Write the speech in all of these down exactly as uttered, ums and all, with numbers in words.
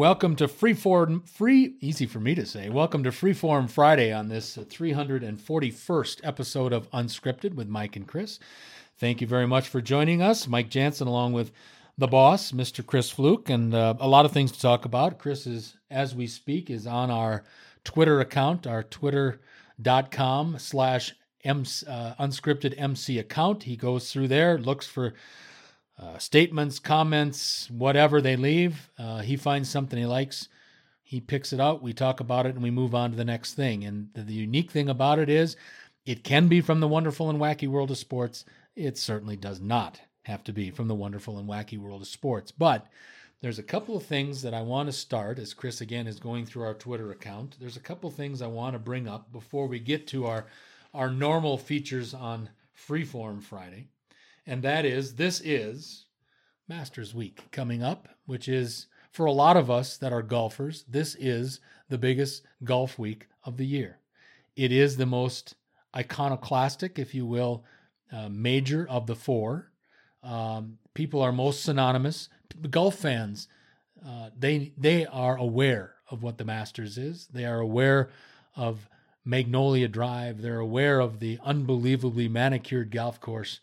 Welcome to Freeform Free, easy for me to say. Welcome to Freeform Friday on this three hundred forty-first episode of Unscripted with Mike and Chris. Thank you very much for joining us. Mike Jansen along with the boss, Mister Chris Fluke, and uh, a lot of things to talk about. Chris is, as we speak, is on our Twitter account, our twitter.com slash unscripted MC account. He goes through there, looks for Uh, statements, comments, whatever they leave. Uh, he finds something he likes. He picks it out. We talk about it and we move on to the next thing. And the, the unique thing about it is it can be from the wonderful and wacky world of sports. It certainly does not have to be from the wonderful and wacky world of sports. But there's a couple of things that I want to start as Chris again is going through our Twitter account. There's a couple of things I want to bring up before we get to our, our normal features on Freeform Friday. And that is, this is Masters Week coming up, which is, for a lot of us that are golfers, this is the biggest golf week of the year. It is the most iconoclastic, if you will, uh, major of the four. Um, people are most synonymous. Golf fans, uh, they they are aware of what the Masters is. They are aware of Magnolia Drive. They're aware of the unbelievably manicured golf course.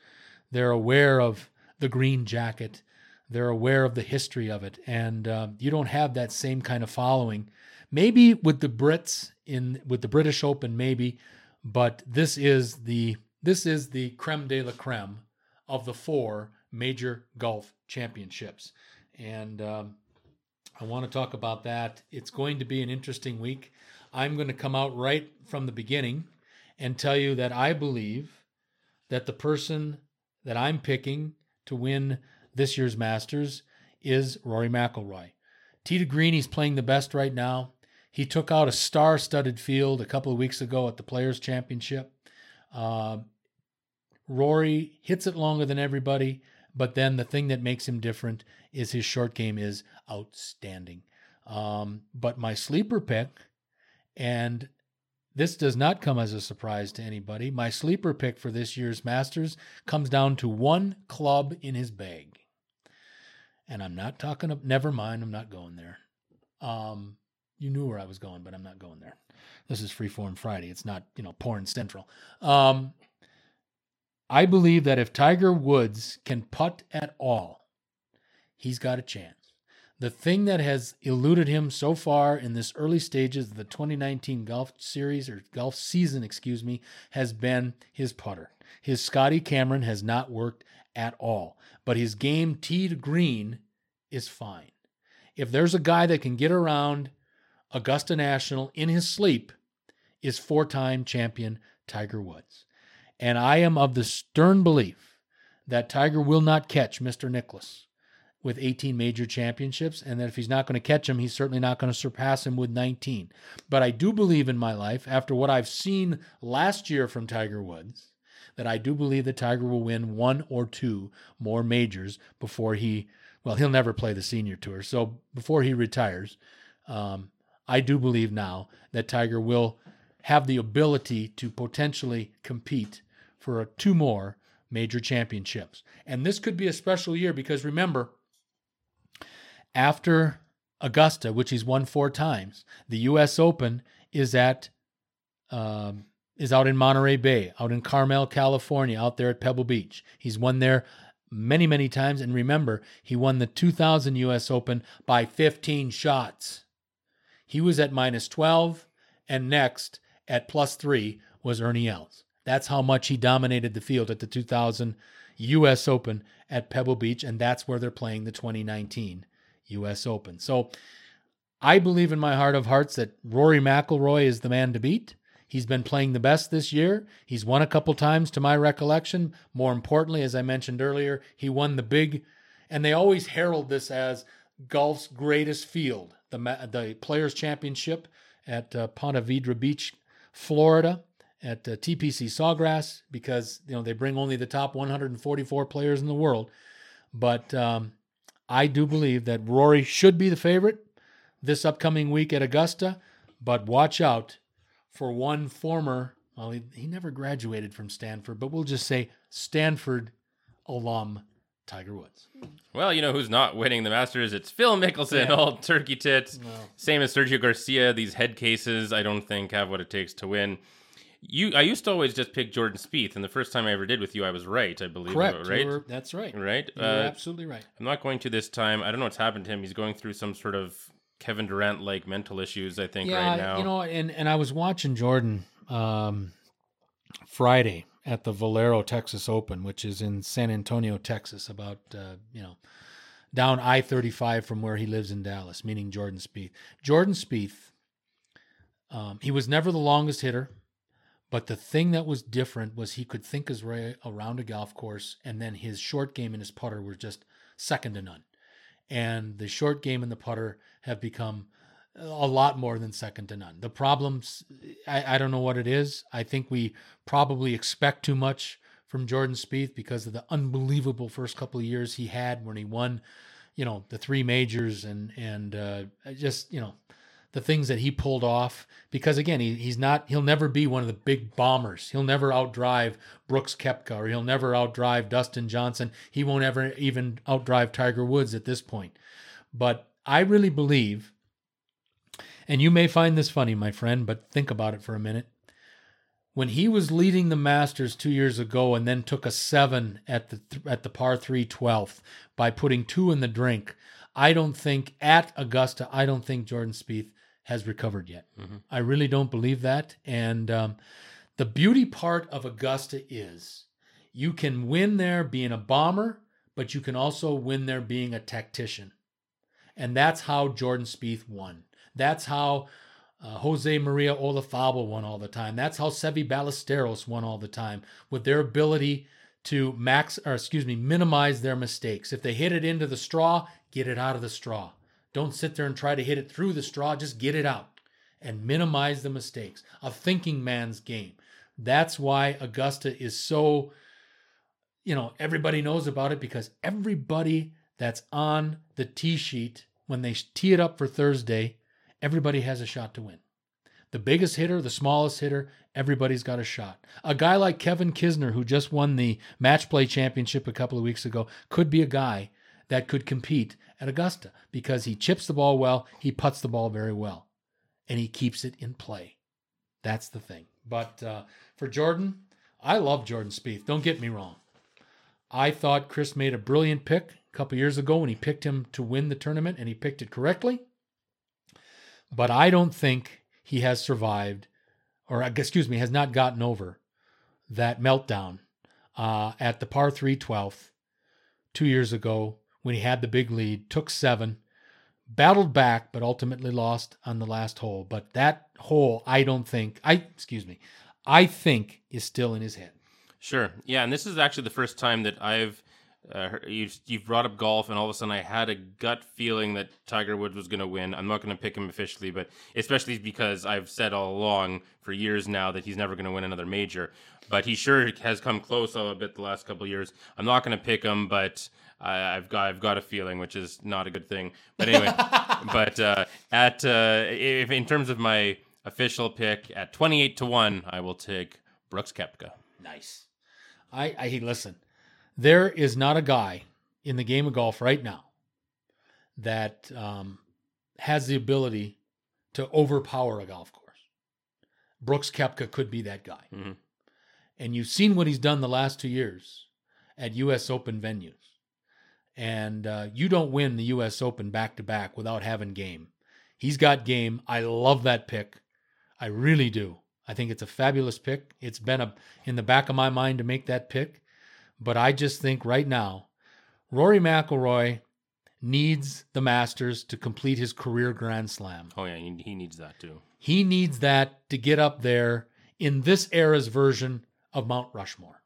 They're aware of the green jacket. They're aware of the history of it. And uh, you don't have that same kind of following. Maybe with the Brits, in with the British Open, maybe. But this is the this is the creme de la creme of the four major golf championships. And um, I want to talk about that. It's going to be an interesting week. I'm going to come out right from the beginning and tell you that I believe that the person that I'm picking to win this year's Masters is Rory McIlroy. Tee to green, he's playing the best right now. He took out a star-studded field a couple of weeks ago at the Players' Championship. Uh, Rory hits it longer than everybody, but then the thing that makes him different is his short game is outstanding. Um, but my sleeper pick, and this does not come as a surprise to anybody. My sleeper pick for this year's Masters comes down to one club in his bag. And I'm not talking about, never mind, I'm not going there. Um, you knew where I was going, but I'm not going there. This is Freeform Friday. It's not, you know, porn central. Um, I believe that if Tiger Woods can putt at all, he's got a chance. The thing that has eluded him so far in this early stages of the twenty nineteen golf series or golf season, excuse me, has been his putter. His Scotty Cameron has not worked at all, but his game tee to green is fine. If there's a guy that can get around Augusta National in his sleep, is four-time champion Tiger Woods. And I am of the stern belief that Tiger will not catch Mister Nicholas with eighteen major championships, and that if he's not going to catch him, he's certainly not going to surpass him with nineteen. But I do believe in my life, after what I've seen last year from Tiger Woods, that I do believe that Tiger will win one or two more majors before he, well, he'll never play the senior tour, so before he retires, um, I do believe now that Tiger will have the ability to potentially compete for two more major championships. And this could be a special year because, remember, after Augusta, which he's won four times, the U S Open is at um, is out in Monterey Bay, out in Carmel, California, out there at Pebble Beach. He's won there many, many times. And remember, he won the two thousand U S Open by fifteen shots. He was at minus twelve, and next at plus three was Ernie Els. That's how much he dominated the field at the two thousand U S Open at Pebble Beach, and that's where they're playing the twenty nineteen U S Open. So I believe in my heart of hearts that Rory McIlroy is the man to beat. He's been playing the best this year. He's won a couple times to my recollection. More importantly, as I mentioned earlier, he won the big, and they always herald this as golf's greatest field, the, the Players' Championship at uh, Ponte Vedra Beach, Florida, at uh, T P C Sawgrass, because, you know, they bring only the top one hundred forty-four players in the world. But um, I do believe that Rory should be the favorite this upcoming week at Augusta, but watch out for one former, well, he, he never graduated from Stanford, but we'll just say Stanford alum Tiger Woods. Well, you know who's not winning the Masters? It's Phil Mickelson, yeah. All turkey tits. No. Same as Sergio Garcia. These head cases, I don't think, have what it takes to win. You, I used to always just pick Jordan Spieth, and the first time I ever did with you, I was right, I believe. Correct. Right? Were, that's right. Right? You're uh, absolutely right. I'm not going to this time. I don't know what's happened to him. He's going through some sort of Kevin Durant-like mental issues, I think, yeah, right now. You know, and, and I was watching Jordan um, Friday at the Valero Texas Open, which is in San Antonio, Texas, about, uh, you know, down I thirty-five from where he lives in Dallas, meaning Jordan Spieth. Jordan Spieth, um, he was never the longest hitter. But the thing that was different was he could think his way around a golf course, and then his short game and his putter were just second to none. And the short game and the putter have become a lot more than second to none. The problems, I, I don't know what it is. I think we probably expect too much from Jordan Spieth because of the unbelievable first couple of years he had when he won, you know, the three majors and, and uh, just, you know, the things that he pulled off, because again, he, he's not, he'll never be one of the big bombers. He'll never outdrive Brooks Koepka, or he'll never outdrive Dustin Johnson. He won't ever even outdrive Tiger Woods at this point. But I really believe, and you may find this funny, my friend, but think about it for a minute. When he was leading the Masters two years ago and then took a seven at the, at the par three twelfth by putting two in the drink, I don't think at Augusta, I don't think Jordan Spieth has recovered yet. Mm-hmm. I really don't believe that. And um, the beauty part of Augusta is you can win there being a bomber, but you can also win there being a tactician. And that's how Jordan Spieth won. That's how uh, Jose Maria Olafaba won all the time. That's how Seve Ballesteros won all the time, with their ability to max, or excuse me, minimize their mistakes. If they hit it into the straw, get it out of the straw. Don't sit there and try to hit it through the straw. Just get it out and minimize the mistakes. A thinking man's game. That's why Augusta is so, you know, everybody knows about it, because everybody that's on the tee sheet, when they tee it up for Thursday, everybody has a shot to win. The biggest hitter, the smallest hitter, everybody's got a shot. A guy like Kevin Kisner, who just won the match play championship a couple of weeks ago, could be a guy that could compete at Augusta because he chips the ball well, he putts the ball very well, and he keeps it in play. That's the thing. But uh, for Jordan, I love Jordan Spieth. Don't get me wrong. I thought Chris made a brilliant pick a couple years ago when he picked him to win the tournament, and he picked it correctly. But I don't think he has survived, or excuse me, has not gotten over that meltdown uh, at the par three twelfth two years ago, when he had the big lead, took seven, battled back, but ultimately lost on the last hole. But that hole, I don't think, I excuse me, I think is still in his head. Sure. Yeah, and this is actually the first time that I've, uh, you've, you've brought up golf, and all of a sudden I had a gut feeling that Tiger Woods was going to win. I'm not going to pick him officially, but especially because I've said all along for years now that he's never going to win another major. But he sure has come close a little bit the last couple of years. I'm not going to pick him, but I've got I've got a feeling, which is not a good thing. But anyway, but uh, at uh, if in terms of my official pick at twenty-eight to one, I will take Brooks Koepka. Nice. I, I listen. There is not a guy in the game of golf right now that um, has the ability to overpower a golf course. Brooks Koepka could be that guy. Mm-hmm. And you've seen what he's done the last two years at U S Open venues. And uh, you don't win the U S Open back-to-back without having game. He's got game. I love that pick. I really do. I think it's a fabulous pick. It's been a, in the back of my mind to make that pick. But I just think right now, Rory McIlroy needs the Masters to complete his career Grand Slam. Oh, yeah, he needs that too. He needs that to get up there in this era's version of Mount Rushmore.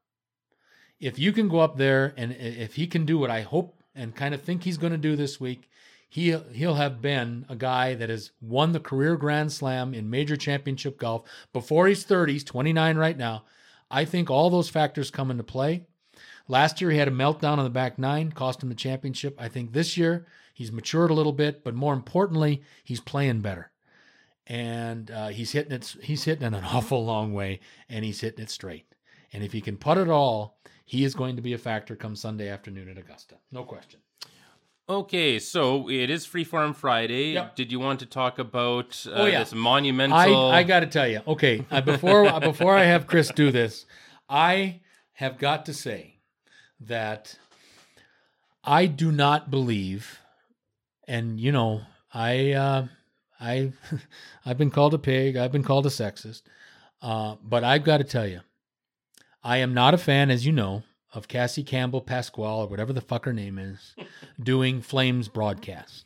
If you can go up there, and if he can do what I hope and kind of think he's going to do this week, he, he'll have been a guy that has won the career Grand Slam in major championship golf before he's thirty. He's twenty-nine right now. I think all those factors come into play. Last year, he had a meltdown on the back nine, cost him the championship. I think this year, he's matured a little bit, but more importantly, he's playing better. And uh, he's hitting it. He's hitting it an awful long way, and he's hitting it straight. And if he can putt it all, he is going to be a factor come Sunday afternoon at Augusta. No question. Okay, so it is Freeform Friday. Yep. Did you want to talk about uh, oh, yeah. this monumental... I, I got to tell you. Okay, uh, before before I have Chris do this, I have got to say that I do not believe, and, you know, I... Uh, I, I've been called a pig. I've been called a sexist. Uh, but I've got to tell you, I am not a fan, as you know, of Cassie Campbell Pasquale or whatever the fuck her name is, doing Flames broadcasts.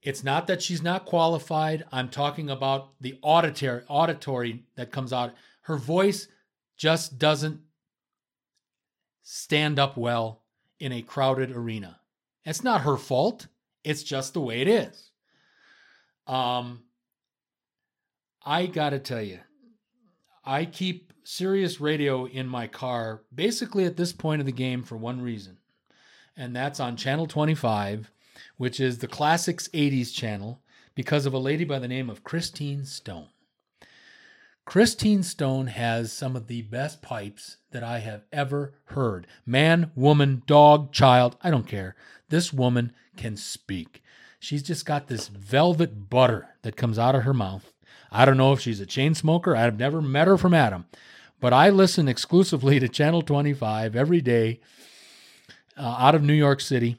It's not that she's not qualified. I'm talking about the auditory, auditory that comes out. Her voice just doesn't stand up well in a crowded arena. It's not her fault. It's just the way it is. Um, I gotta tell you, I keep Sirius Radio in my car basically at this point of the game for one reason, and that's on channel twenty-five, which is the classics eighties channel, because of a lady by the name of Christine Stone. Christine Stone has some of the best pipes that I have ever heard. Man, woman, dog, child, I don't care. This woman can speak. She's just got this velvet butter that comes out of her mouth. I don't know if she's a chain smoker. I've never met her from Adam, but I listen exclusively to Channel twenty-five every day uh, out of New York City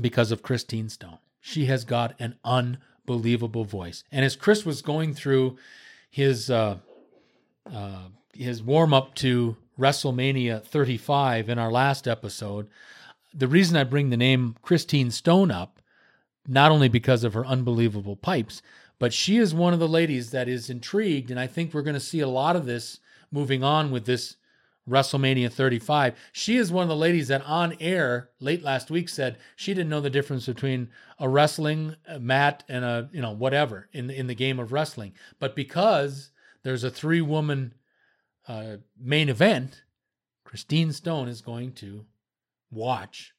because of Christine Stone. She has got an unbelievable voice. And as Chris was going through his uh, uh, his warm-up to WrestleMania thirty-five in our last episode, the reason I bring the name Christine Stone up, not only because of her unbelievable pipes, but she is one of the ladies that is intrigued, and I think we're going to see a lot of this moving on with this WrestleMania thirty-five. She is one of the ladies that on air late last week said she didn't know the difference between a wrestling mat and a, you know, whatever in, in the game of wrestling. But because there's a three-woman uh, main event, Christine Stone is going to watch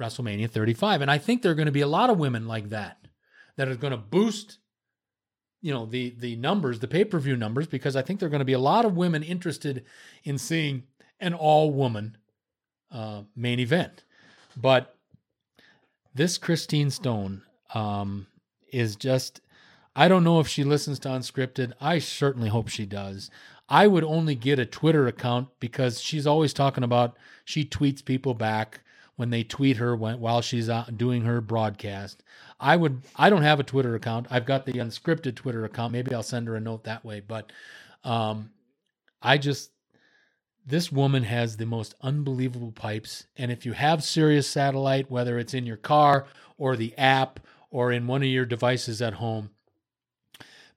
WrestleMania thirty-five. And I think there are going to be a lot of women like that, that are going to boost, you know, the, the numbers, the pay-per-view numbers, because I think there are going to be a lot of women interested in seeing an all-woman uh, main event. But this Christine Stone um, is just, I don't know if she listens to Unscripted. I certainly hope she does. I would only get a Twitter account because she's always talking about, she tweets people back when they tweet her when, while she's doing her broadcast. I would, I don't have a Twitter account. I've got the Unscripted Twitter account. Maybe I'll send her a note that way. But um, I just, this woman has the most unbelievable pipes. And if you have Sirius Satellite, whether it's in your car or the app or in one of your devices at home,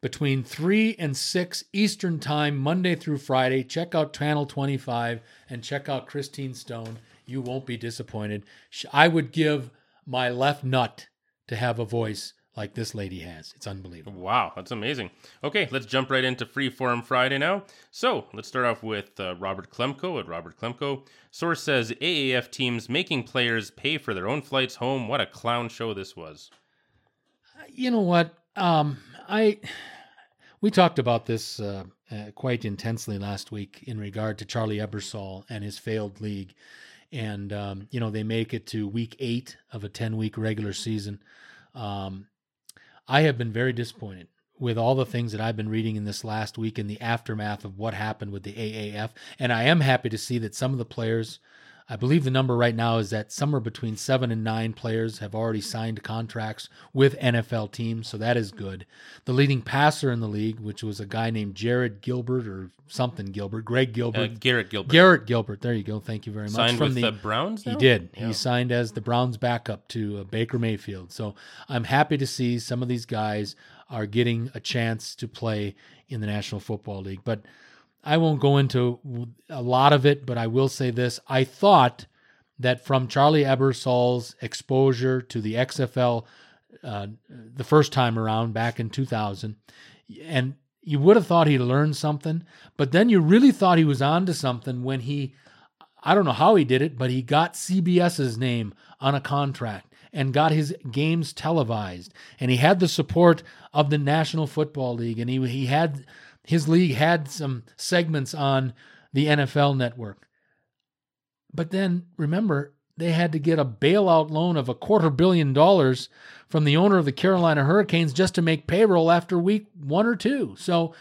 between three and six Eastern time, Monday through Friday, check out Channel twenty-five and check out Christine Stone. You won't be disappointed. I would give my left nut to have a voice like this lady has. It's unbelievable. Wow, that's amazing. Okay, let's jump right into Freeform Friday now. So let's start off with uh, Robert Klemko at Robert Klemko. Source says, A A F teams making players pay for their own flights home. What a clown show this was. You know what? Um, I we talked about this uh, uh, quite intensely last week in regard to Charlie Ebersol and his failed league. And, um, you know, they make it to week eight of a ten-week regular season. Um, I have been very disappointed with all the things that I've been reading in this last week in the aftermath of what happened with the A A F. And I am happy to see that some of the players, I believe the number right now is that somewhere between seven and nine players have already signed contracts with N F L teams, so that is good. The leading passer in the league, which was a guy named Jared Gilbert or something Gilbert, Greg Gilbert. Uh, Garrett Gilbert. Garrett Gilbert. There you go. Thank you very much. Signed From with the, the Browns now? He did. Yeah. He signed as the Browns backup to uh, Baker Mayfield. So I'm happy to see some of these guys are getting a chance to play in the National Football League. But I won't go into a lot of it, but I will say this. I thought that from Charlie Ebersol's exposure to the X F L uh, the first time around back in two thousand, and you would have thought he learned something, but then you really thought he was onto something when he, I don't know how he did it, but he got C B S's name on a contract and got his games televised, and he had the support of the National Football League, and he he had... His league had some segments on the N F L Network. But then remember, they had to get a bailout loan of a quarter billion dollars from the owner of the Carolina Hurricanes just to make payroll after week one or two. So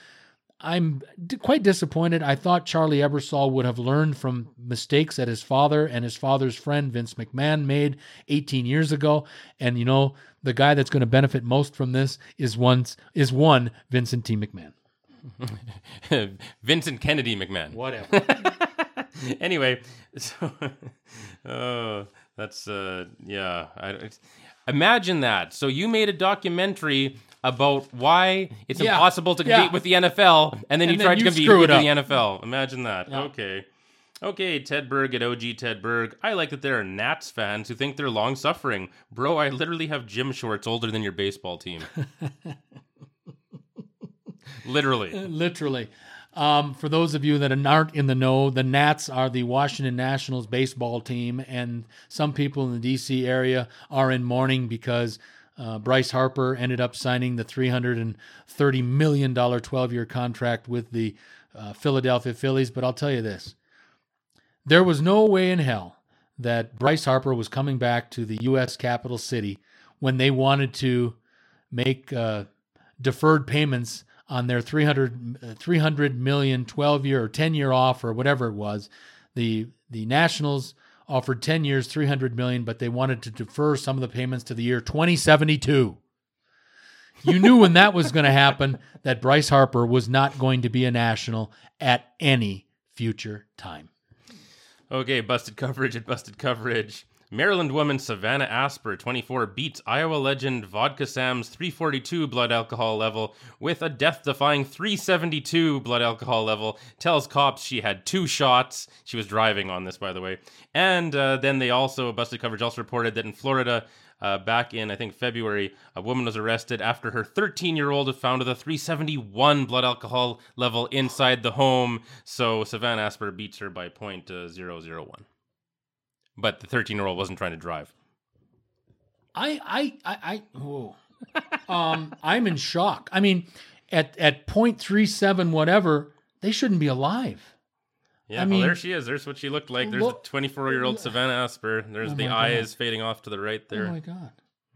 I'm quite disappointed. I thought Charlie Ebersol would have learned from mistakes that his father and his father's friend Vince McMahon made eighteen years ago. And, you know, the guy that's going to benefit most from this is once is one Vincent T. McMahon. Vincent Kennedy McMahon. Whatever. Anyway, so oh, that's uh, yeah. I, imagine that. So you made a documentary about why it's yeah. impossible to compete yeah. with the N F L, and then and you then tried you to compete with up. the N F L. Imagine that. Yeah. Okay, okay. Ted Berg at O G Ted Berg. I like that there are Nats fans who think they're long suffering, bro. I literally have gym shorts older than your baseball team. Literally. Literally. Um, for those of you that aren't in the know, the Nats are the Washington Nationals baseball team, and some people in the D C area are in mourning because uh, Bryce Harper ended up signing the three hundred thirty million dollars twelve-year contract with the uh, Philadelphia Phillies. But I'll tell you this, there was no way in hell that Bryce Harper was coming back to the U S capital city when they wanted to make uh, deferred payments on their three hundred million twelve-year or ten-year offer, or whatever it was. The the Nationals offered ten years, three hundred million dollars, but they wanted to defer some of the payments to the year twenty seventy-two. You knew when that was going to happen that Bryce Harper was not going to be a National at any future time. Okay, busted coverage at busted coverage. Maryland woman Savannah Asper, twenty-four, beats Iowa legend Vodka Sam's three forty-two blood alcohol level with a death-defying three seventy-two blood alcohol level, tells cops she had two shots. She was driving on this, by the way. And uh, then they also, Busted Coverage also reported that in Florida, uh, back in, I think, February, a woman was arrested after her thirteen-year-old found the three seventy-one blood alcohol level inside the home. So Savannah Asper beats her by point zero zero one. But the thirteen-year-old wasn't trying to drive. I, I, I, I whoa. um, I'm in shock. I mean, at at point three seven whatever, they shouldn't be alive. Yeah, I well, mean, there she is. There's what she looked like. There's look, the twenty-four-year-old Savannah Asper. There's oh the eyes God. fading off to the right there. Oh, my God.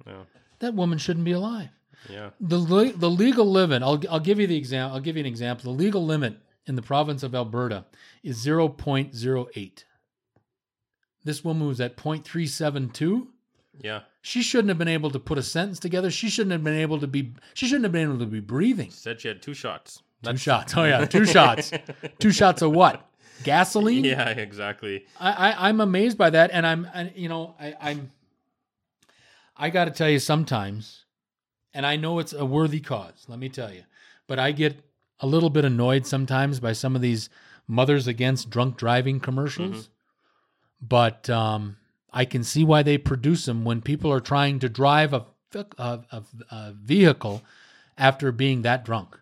Yeah. That woman shouldn't be alive. Yeah. The le- the legal limit, I'll, I'll give you the example. I'll give you an example. The legal limit in the province of Alberta is zero point zero eight. This woman was at point three seven two. Yeah. She shouldn't have been able to put a sentence together. She shouldn't have been able to be, she shouldn't have been able to be breathing. Said she had two shots. Two That's... shots. Oh yeah. Two shots. Two shots of what? Gasoline? Yeah, exactly. I, I, I'm amazed by that. And I'm, I, you know, I, I'm, I got to tell you sometimes, and I know it's a worthy cause, let me tell you, but I get a little bit annoyed sometimes by some of these mothers against drunk driving commercials. Mm-hmm. But um, I can see why they produce them when people are trying to drive a, a, a, a vehicle after being that drunk.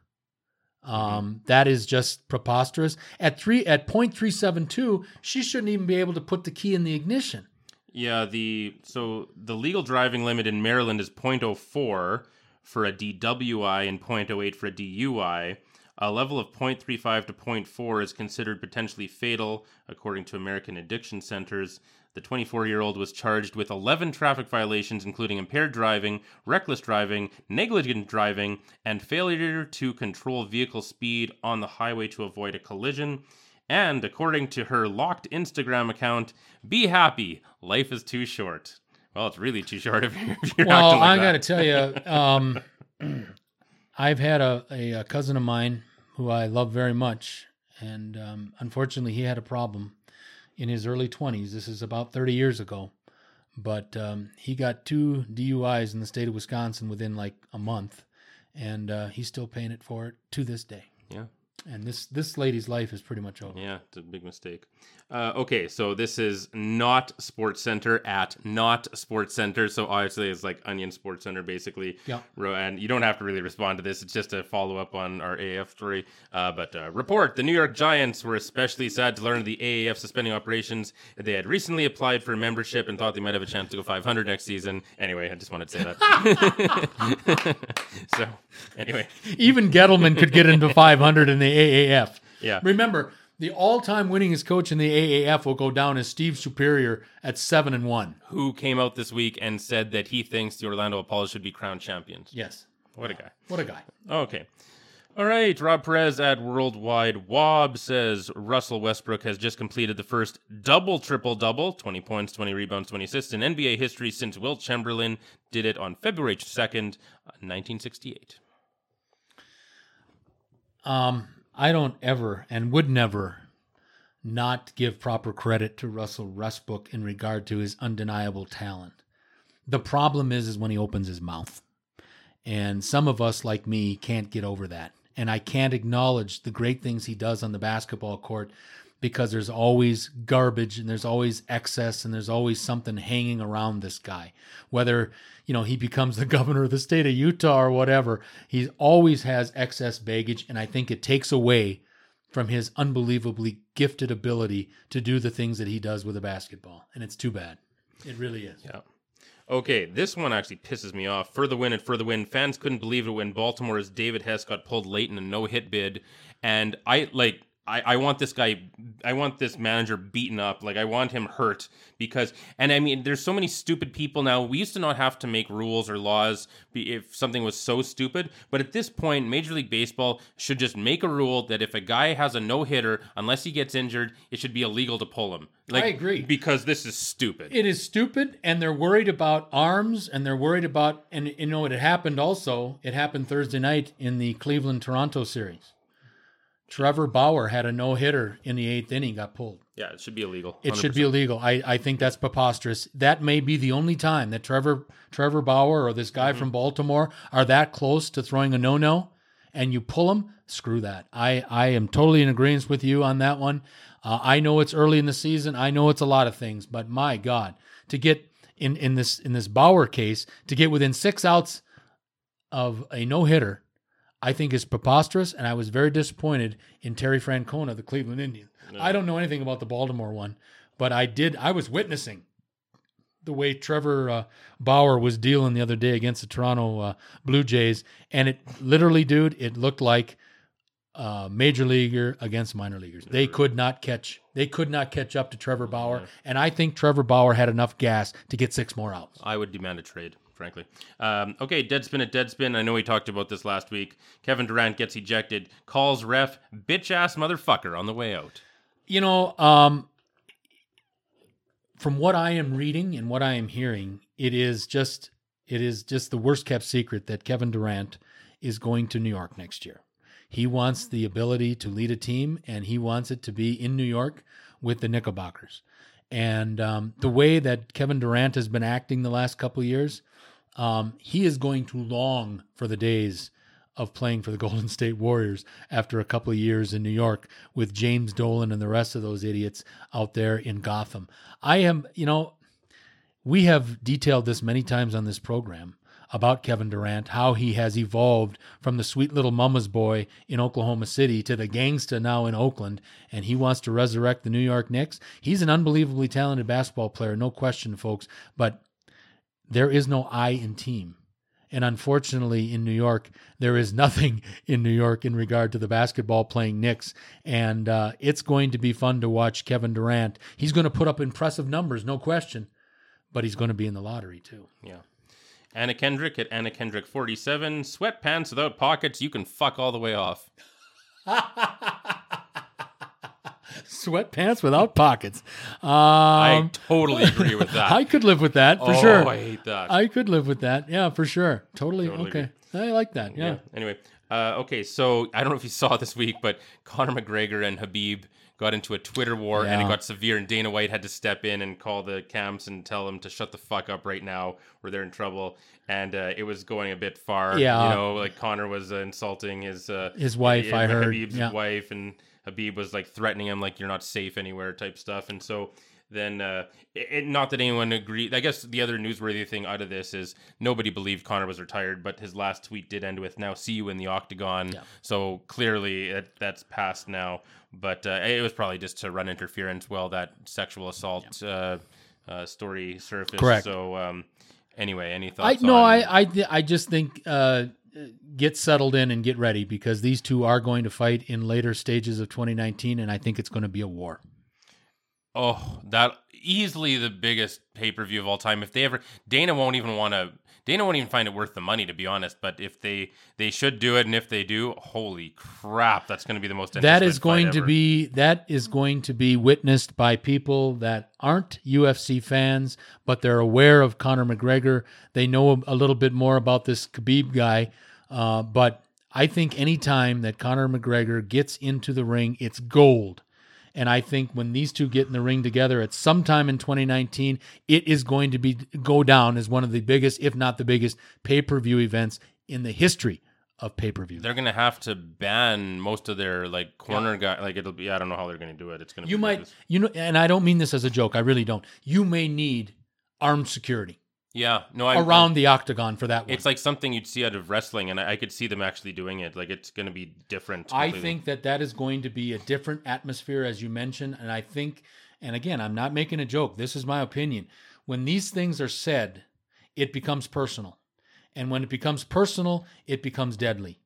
Um, that is just preposterous. At three at point three seven two, she shouldn't even be able to put the key in the ignition. Yeah, the so the legal driving limit in Maryland is point zero four for a D W I and point zero eight for a D U I. A level of point three five to point four is considered potentially fatal, according to American Addiction Centers. The twenty-four-year-old was charged with eleven traffic violations, including impaired driving, reckless driving, negligent driving, and failure to control vehicle speed on the highway to avoid a collision. And according to her locked Instagram account, be happy, life is too short. Well, it's really too short if you're, if you're well, acting like I that. Well, I got to tell you... Um, I've had a, a, a cousin of mine who I love very much, and um, unfortunately he had a problem in his early twenties. This is about thirty years ago, but um, he got two D U Is in the state of Wisconsin within like a month, and uh, he's still paying it for it to this day. Yeah. And this, this lady's life is pretty much over. Yeah, it's a big mistake. Uh, okay, so this is not SportsCenter at not SportsCenter. So obviously it's like Onion SportsCenter basically. Yeah. And you don't have to really respond to this. It's just a follow-up on our A A F story. Uh, but uh, report, the New York Giants were especially sad to learn of the A A F suspending operations. They had recently applied for membership and thought they might have a chance to go five hundred next season. Anyway, I just wanted to say that. So anyway. Even Gettleman could get into five hundred in the A A F. Yeah. Remember, The all-time winningest coach in the A A F will go down as Steve Spurrier at seven and one, who came out this week and said that he thinks the Orlando Apollos should be crowned champions. Yes, what a guy! What a guy! Okay, all right. Rob Perez at Worldwide Wob says Russell Westbrook has just completed the first double triple double: twenty points, twenty rebounds, twenty assists in N B A history since Wilt Chamberlain did it on February second, nineteen sixty-eight. Um. I don't ever and would never not give proper credit to Russell Westbrook in regard to his undeniable talent. The problem is, is when he opens his mouth. And some of us, like me, can't get over that. And I can't acknowledge the great things he does on the basketball court because there's always garbage and there's always excess and there's always something hanging around this guy. Whether, you know, he becomes the governor of the state of Utah or whatever, he always has excess baggage, and I think it takes away from his unbelievably gifted ability to do the things that he does with a basketball, and it's too bad. It really is. Yeah. Okay, this one actually pisses me off. For the win and for the win. Fans couldn't believe it when Baltimore's David Hess got pulled late in a no-hit bid, and I, like... I, I want this guy, I want this manager beaten up. Like, I want him hurt because, and I mean, there's so many stupid people now. We used to not have to make rules or laws if something was so stupid. But at this point, Major League Baseball should just make a rule that if a guy has a no-hitter, unless he gets injured, it should be illegal to pull him. Like, I agree. Because this is stupid. It is stupid, and they're worried about arms, and they're worried about, and you know what happened also, it happened Thursday night in the Cleveland-Toronto series. Trevor Bauer had a no-hitter in the eighth inning, got pulled. Yeah, it should be illegal. one hundred percent. It should be illegal. I, I think that's preposterous. That may be the only time that Trevor Trevor Bauer or this guy mm-hmm. from Baltimore are that close to throwing a no-no, and you pull him, screw that. I, I am totally in agreement with you on that one. Uh, I know it's early in the season. I know it's a lot of things, but my God, to get in, in this in this Bauer case, to get within six outs of a no-hitter, I think is preposterous, and I was very disappointed in Terry Francona, the Cleveland Indian. No. I don't know anything about the Baltimore one, but I did. I was witnessing the way Trevor uh, Bauer was dealing the other day against the Toronto uh, Blue Jays, and it literally, dude, it looked like uh, major leaguer against minor leaguers. They could not catch. They could not catch up to Trevor Bauer, yeah. And I think Trevor Bauer had enough gas to get six more outs. I would demand a trade. Frankly. Um, okay, Deadspin at Deadspin. I know we talked about this last week. Kevin Durant gets ejected, calls ref, bitch-ass motherfucker on the way out. You know, um, from what I am reading and what I am hearing, it is just it is just the worst-kept secret that Kevin Durant is going to New York next year. He wants the ability to lead a team, and he wants it to be in New York with the Knickerbockers. And um, the way that Kevin Durant has been acting the last couple of years, um, he is going to long for the days of playing for the Golden State Warriors after a couple of years in New York with James Dolan and the rest of those idiots out there in Gotham. I am, you know, we have detailed this many times on this program about Kevin Durant, how he has evolved from the sweet little mama's boy in Oklahoma City to the gangsta now in Oakland, and he wants to resurrect the New York Knicks. He's an unbelievably talented basketball player, no question, folks, but there is no I in team. And unfortunately, in New York, there is nothing in New York in regard to the basketball playing Knicks. And uh, it's going to be fun to watch Kevin Durant. He's going to put up impressive numbers, no question, but he's going to be in the lottery too. Yeah. Anna Kendrick at Anna Kendrick forty-seven. Sweatpants without pockets, you can fuck all the way off. Sweatpants without pockets. Um, I totally agree with that. I could live with that, for oh, sure. Oh, I hate that. I could live with that. Yeah, for sure. Totally. totally okay. Agree. I like that. Yeah. yeah. Anyway. Uh, okay, so I don't know if you saw this week, but Conor McGregor and Khabib got into a Twitter war, yeah. and it got severe, and Dana White had to step in and call the camps and tell them to shut the fuck up right now, or they're in trouble, and uh, it was going a bit far, yeah. you know, like Conor was uh, insulting his... Uh, his wife, his, I heard. Khabib's yeah. wife, and Khabib was, like, threatening him, like, you're not safe anywhere type stuff, and so... Then, uh, it, not that anyone agreed. I guess the other newsworthy thing out of this is nobody believed Conor was retired, but his last tweet did end with, now see you in the octagon. Yeah. So clearly it, that's passed now, but uh, it was probably just to run interference while that sexual assault yeah. uh, uh, story surfaced. Correct. So um, anyway, any thoughts I, no, on... No, I, I, I just think uh, get settled in and get ready, because these two are going to fight in later stages of twenty nineteen, and I think it's going to be a war. Oh, that easily the biggest pay-per-view of all time. If they ever, Dana won't even want to, Dana won't even find it worth the money, to be honest. But if they, they should do it. And if they do, holy crap, that's going to be the most, that is going to ever. be, that is going to be witnessed by people that aren't U F C fans, but they're aware of Conor McGregor. They know a little bit more about this Khabib guy. Uh, but I think any time that Conor McGregor gets into the ring, it's gold. And I think when these two get in the ring together at some time in twenty nineteen, it is going to be go down as one of the biggest, if not the biggest, pay-per-view events in the history of pay-per-view. They're going to have to ban most of their like corner yeah. guy. Like it'll be, I don't know how they're going to do it. It's going to. You be might, nervous. you know, and I don't mean this as a joke. I really don't. You may need armed security. Yeah, no, I, around I, the octagon for that one. It's like something you'd see out of wrestling, and I, I could see them actually doing it. Like it's going to be different. Completely. I think that that is going to be a different atmosphere, as you mentioned. And I think, and again, I'm not making a joke. This is my opinion. When these things are said, it becomes personal, and when it becomes personal, it becomes deadly.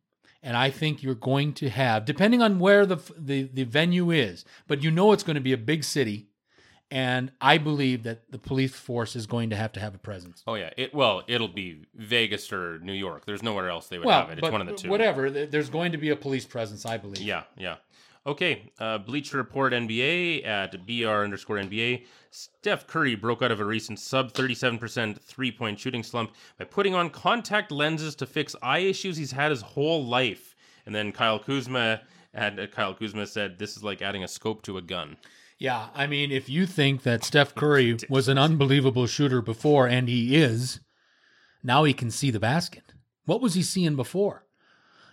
And I think you're going to have, depending on where the the, the venue is, but you know it's going to be a big city. And I believe that the police force is going to have to have a presence. Oh, yeah. It, well, it'll be Vegas or New York. There's nowhere else they would well, have it. It's one of the two. Whatever. There's going to be a police presence, I believe. Yeah, yeah. Okay. Uh, Bleacher Report N B A at B R underscore N B A. Steph Curry broke out of a recent sub thirty-seven percent three-point shooting slump by putting on contact lenses to fix eye issues he's had his whole life. And then Kyle Kuzma, had, uh, Kyle Kuzma said, this is like adding a scope to a gun. Yeah, I mean, if you think that Steph Curry was an unbelievable shooter before, and he is, now he can see the basket. What was he seeing before?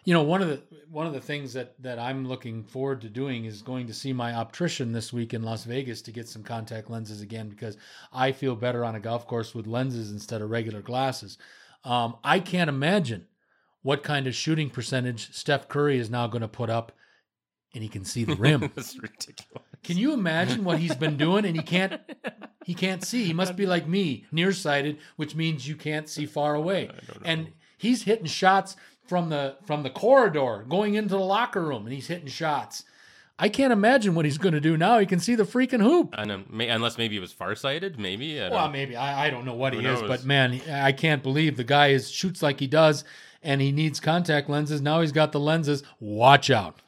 You know, one of the one of the things that, that I'm looking forward to doing is going to see my optician this week in Las Vegas to get some contact lenses again, because I feel better on a golf course with lenses instead of regular glasses. Um, I can't imagine what kind of shooting percentage Steph Curry is now going to put up, and he can see the rim. That's ridiculous. Can you imagine what he's been doing? And he can't, he can't see. He must be like me, nearsighted, which means you can't see far away. And he's hitting shots from the from the corridor, going into the locker room, and he's hitting shots. I can't imagine what he's going to do now. He can see the freaking hoop. And um, may, unless maybe he was farsighted, maybe. I well, maybe I, I don't know what he knows? is, but man, I can't believe the guy is shoots like he does, and he needs contact lenses. Now he's got the lenses. Watch out.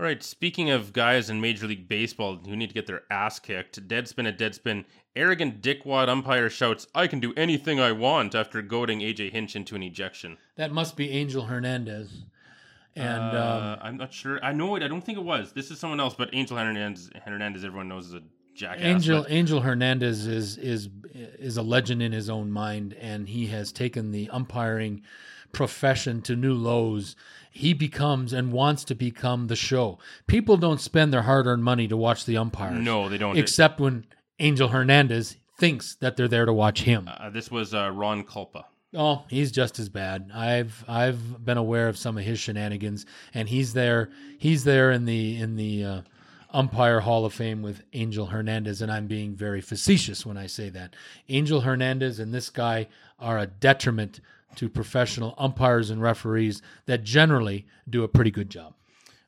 All right, speaking of guys in Major League Baseball who need to get their ass kicked, Deadspin at Deadspin, arrogant dickwad umpire shouts, I can do anything I want, after goading A J Hinch into an ejection. That must be Angel Hernandez. And uh, um, I'm not sure. I know it. I don't think it was. This is someone else, but Angel Hernandez, Hernandez everyone knows, is a jackass. Angel but. Angel Hernandez is, is, is a legend in his own mind, and he has taken the umpiring profession to new lows. He becomes and wants to become the show. People don't spend their hard-earned money to watch the umpires. No, they don't. Except when Angel Hernandez thinks that they're there to watch him. Uh, this was uh, Ron Culpa. Oh, he's just as bad. I've I've been aware of some of his shenanigans, and he's there. He's there in the in the uh, umpire Hall of Fame with Angel Hernandez, and I'm being very facetious when I say that. Angel Hernandez and this guy are a detriment to professional umpires and referees that generally do a pretty good job.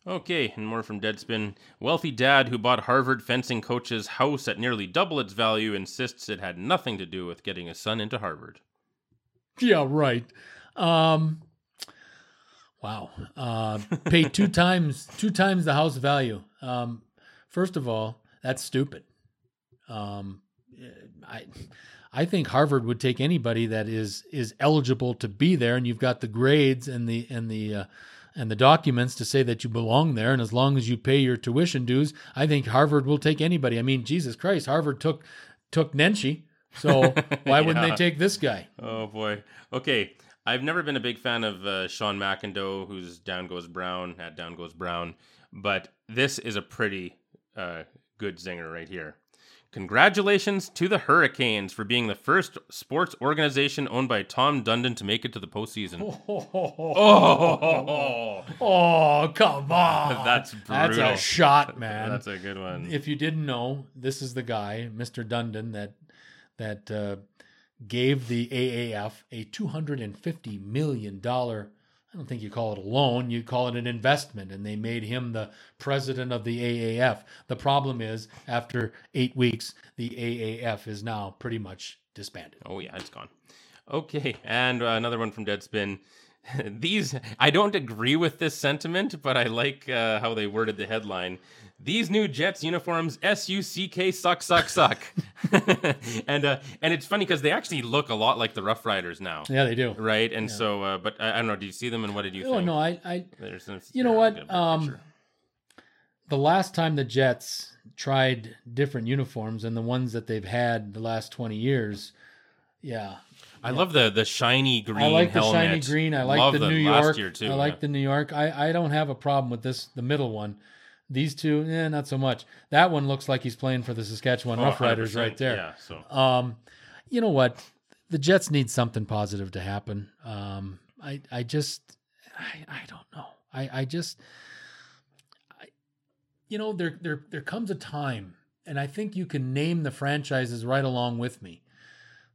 Okay, and more from Deadspin. Wealthy dad who bought Harvard fencing coach's house at nearly double its value insists it had nothing to do with getting his son into Harvard. Yeah, right. Um, wow. Uh, paid two times two times the house value. Um, first of all, that's stupid. Um, I... I think Harvard would take anybody that is is eligible to be there, and you've got the grades and the and the uh, and the documents to say that you belong there. And as long as you pay your tuition dues, I think Harvard will take anybody. I mean, Jesus Christ, Harvard took took Nenshi, so why yeah. wouldn't they take this guy? Oh boy. Okay, I've never been a big fan of uh, Sean McIndoe, who's Down Goes Brown at Down Goes Brown, but this is a pretty uh, good zinger right here. Congratulations to the Hurricanes for being the first sports organization owned by Tom Dundon to make it to the postseason. Oh, oh, oh, oh, oh, oh, oh come on. That's brutal. That's a shot, man. That's a good one. If you didn't know, this is the guy, Mister Dundon, that that uh, gave the A A F a two hundred fifty million dollars I don't think you call it a loan, you call it an investment, and they made him the president of the A A F. The problem is, after eight weeks, the A A F is now pretty much disbanded. Oh, yeah, it's gone. Okay, and uh, another one from Deadspin. These, I don't agree with this sentiment, but I like uh, how they worded the headline. These new Jets uniforms, S U C K, suck, suck, suck. and uh, and it's funny because they actually look a lot like the Rough Riders now. Yeah, they do. Right? And yeah. so, uh, but I, I don't know. Do you see them and what did you oh, think? Oh, no. I, I a, You know what? Um, the last time the Jets tried different uniforms and the ones that they've had the last twenty years, yeah. I yeah. love the the shiny green. I like the helmet. shiny green. I like love the New York. Last year too, I like yeah. the New York. I, I don't have a problem with this, the middle one. These two, eh, not so much. That one looks like he's playing for the Saskatchewan oh, Rough Riders right there. Yeah, so. Um, you know what? The Jets need something positive to happen. Um, I I just, I, I don't know. I, I just, I, you know, there there there comes a time, and I think you can name the franchises right along with me.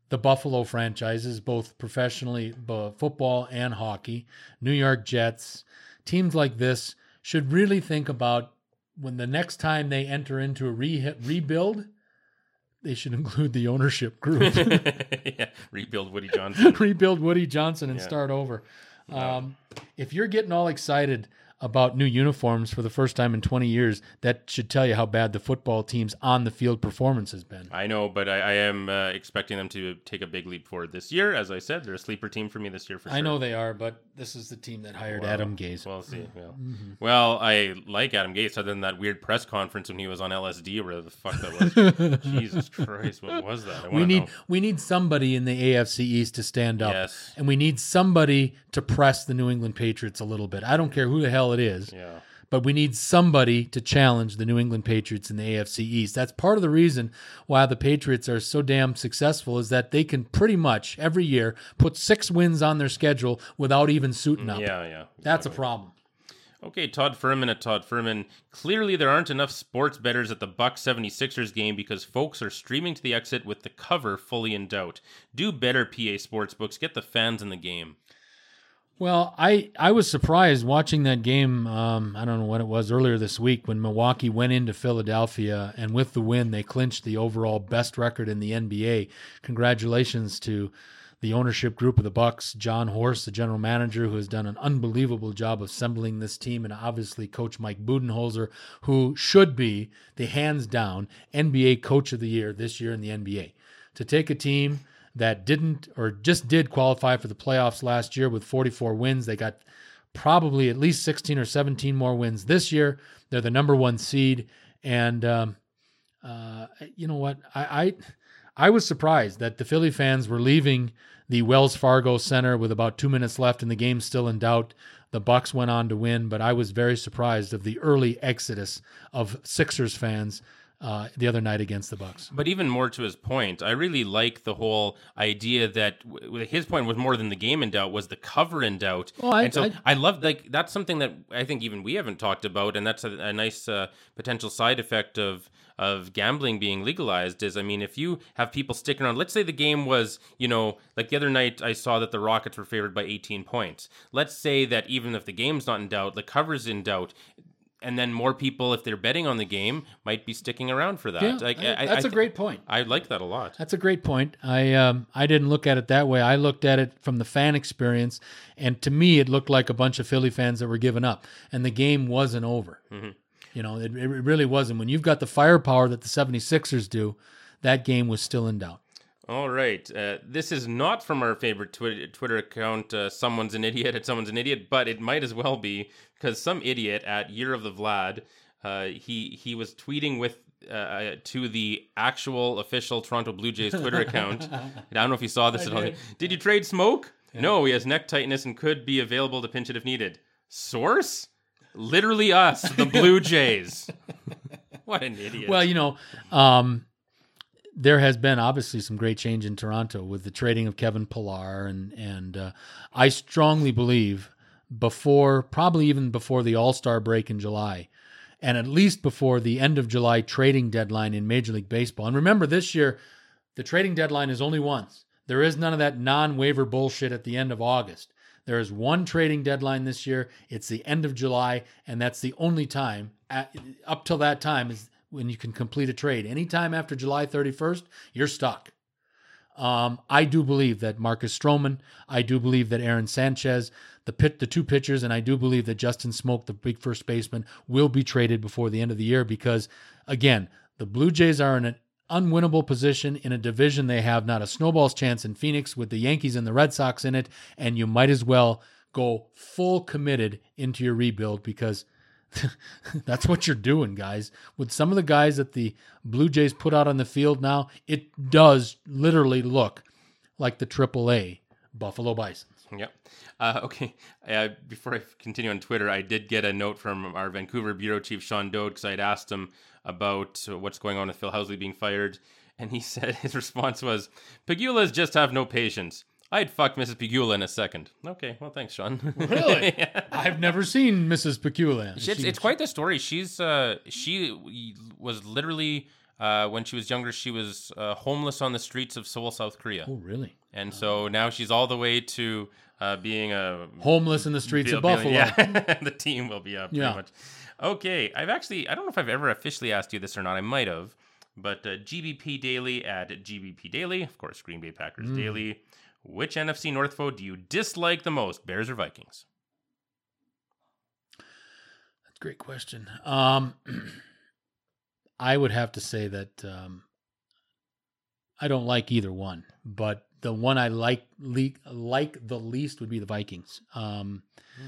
The Buffalo franchises, both professionally, both football and hockey, New York Jets, teams like this should really think about when the next time they enter into a re- rebuild, they should include the ownership group. yeah. Rebuild Woody Johnson. Rebuild Woody Johnson and yeah. start over. Wow. Um, if you're getting all excited about new uniforms for the first time in twenty years, that should tell you how bad the football team's on-the-field performance has been. I know, but I, I am uh, expecting them to take a big leap forward this year. As I said, they're a sleeper team for me this year for sure. I know they are, but this is the team that hired well, Adam Gase. Well, see, yeah. mm-hmm. well, I like Adam Gase other than that weird press conference when he was on L S D, where the fuck that was. Jesus Christ, what was that? I we need know. We need somebody in the A F C East to stand up, yes. and we need somebody to press the New England Patriots a little bit. I don't care who the hell it is, yeah. but we need somebody to challenge the New England Patriots in the A F C East. That's part of the reason why the Patriots are so damn successful is that they can pretty much every year put six wins on their schedule without even suiting up. Yeah, yeah. Exactly. That's a problem. Okay, Todd Furman at Todd Furman. Clearly there aren't enough sports bettors at the Bucks 76ers game because folks are streaming to the exit with the cover fully in doubt. Do better, P A sportsbooks. Get the fans in the game. Well, I, I was surprised watching that game, um, I don't know when it was, earlier this week when Milwaukee went into Philadelphia, and with the win, they clinched the overall best record in the N B A. Congratulations to the ownership group of the Bucks, John Horst, the general manager, who has done an unbelievable job assembling this team, and obviously Coach Mike Budenholzer, who should be the hands-down N B A Coach of the Year this year in the N B A. To take a team that didn't or just did qualify for the playoffs last year with forty-four wins. They got probably at least sixteen or seventeen more wins this year. They're the number one seed. And um, uh, you know what? I, I I was surprised that the Philly fans were leaving the Wells Fargo Center with about two minutes left and the game still in doubt. The Bucks went on to win, but I was very surprised of the early exodus of Sixers fans Uh, the other night against the Bucks. But even more to his point, I really like the whole idea that w- his point was more than the game in doubt, was the cover in doubt. Well, I, and so I, I love, like, that's something that I think even we haven't talked about, and that's a, a nice uh, potential side effect of of gambling being legalized is, I mean, if you have people sticking around, let's say the game was, you know, like the other night I saw that the Rockets were favored by eighteen points. Let's say that even if the game's not in doubt, the cover's in doubt, and then more people, if they're betting on the game, might be sticking around for that. Yeah, like, I, I, that's I th- a great point. I like that a lot. That's a great point. I um, I didn't look at it that way. I looked at it from the fan experience, and to me, it looked like a bunch of Philly fans that were giving up, and the game wasn't over. Mm-hmm. You know, it, it really wasn't. When you've got the firepower that the 76ers do, that game was still in doubt. All right. Uh, this is not from our favorite twi- Twitter account, uh, Someone's an Idiot at Someone's an Idiot, but it might as well be because some idiot at Year of the Vlad, uh, he he was tweeting with uh, to the actual official Toronto Blue Jays Twitter account. I don't know if you saw this I at all. Did. did you trade smoke? Yeah. No, he has neck tightness and could be available to pinch it if needed. Source? Literally us, the Blue Jays. What an idiot. Well, you know... Um, There has been obviously some great change in Toronto with the trading of Kevin Pillar, and and uh, I strongly believe before, probably even before the All-Star break in July, and at least before the end of July trading deadline in Major League Baseball. And remember, this year, the trading deadline is only once. There is none of that non-waiver bullshit at the end of August. There is one trading deadline this year. It's the end of July, and that's the only time at, up till that time is when you can complete a trade. Anytime after July thirty-first, you're stuck. Um, I do believe that Marcus Stroman, I do believe that Aaron Sanchez, the pit, the two pitchers, and I do believe that Justin Smoke, the big first baseman, will be traded before the end of the year because, again, the Blue Jays are in an unwinnable position in a division they have not a snowball's chance in Phoenix with the Yankees and the Red Sox in it, and you might as well go full committed into your rebuild because that's what you're doing, guys. With some of the guys that the Blue Jays put out on the field now, it does literally look like the triple A Buffalo Bisons. Yep. Uh, okay. Uh, before I continue on Twitter, I did get a note from our Vancouver bureau chief, Sean Dode, because I had asked him about what's going on with Phil Housley being fired. And he said his response was, "Pegula's just have no patience. I'd fuck Missus Pegula in a second." Okay, well, thanks, Sean. Really? Yeah. I've never seen Missus Pegula. It's, it's quite the story. She's uh, she was literally, uh, when she was younger, she was uh, homeless on the streets of Seoul, South Korea. Oh, really? And oh. so now she's all the way to uh, being a... homeless in the streets be- of Buffalo. Be- yeah, the team will be up pretty yeah. much. Okay, I've actually... I don't know if I've ever officially asked you this or not. I might have. But uh, G B P Daily at G B P Daily. Of course, Green Bay Packers mm. Daily. Which N F C North foe do you dislike the most, Bears or Vikings? That's a great question. Um, I would have to say that um, I don't like either one, but the one I like le- like the least would be the Vikings. Um, mm.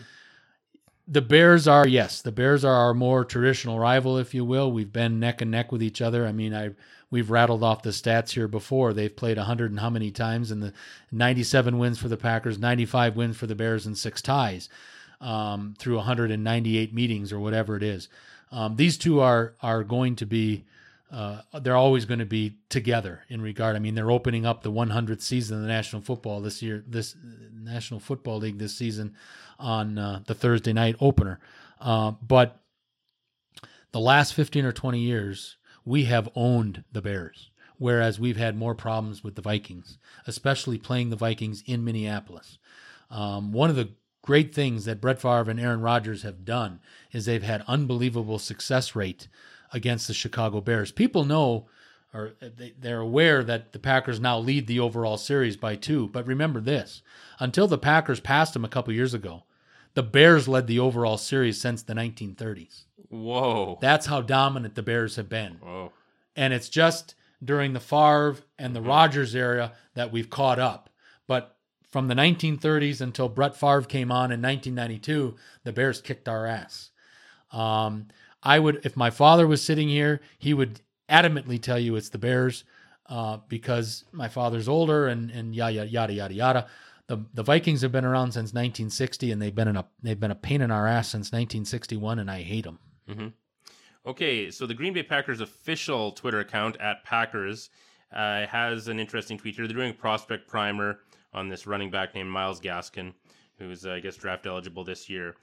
The Bears are, yes, the Bears are our more traditional rival, if you will. We've been neck and neck with each other. I mean, I we've rattled off the stats here before. They've played a hundred and how many times, and the ninety-seven wins for the Packers, ninety-five wins for the Bears, and six ties um, through one hundred ninety-eight meetings or whatever it is. Um, these two are are going to be, uh, they're always going to be together in regard. I mean, they're opening up the hundredth season of the National Football this year, this National Football League this season on uh, the Thursday night opener. Uh, but the last fifteen or twenty years, we have owned the Bears, whereas we've had more problems with the Vikings, especially playing the Vikings in Minneapolis. Um, one of the great things that Brett Favre and Aaron Rodgers have done is they've had unbelievable success rate against the Chicago Bears. People know, or they, they're aware that the Packers now lead the overall series by two. But remember this, until the Packers passed them a couple years ago, the Bears led the overall series since the nineteen thirties. Whoa. That's how dominant the Bears have been. Whoa. And it's just during the Favre and the mm-hmm. Rodgers era that we've caught up. But from the nineteen thirties until Brett Favre came on in nineteen ninety-two, the Bears kicked our ass. Um, I would, if my father was sitting here, he would adamantly tell you it's the Bears uh, because my father's older and, and yada, yada, yada, yada. The the Vikings have been around since nineteen sixty, and they've been in a they've been a pain in our ass since nineteen sixty-one, and I hate them. Mm-hmm. Okay, so the Green Bay Packers official Twitter account at Packers uh, has an interesting tweet here. They're doing a prospect primer on this running back named Myles Gaskin, who's uh, I guess draft eligible this year.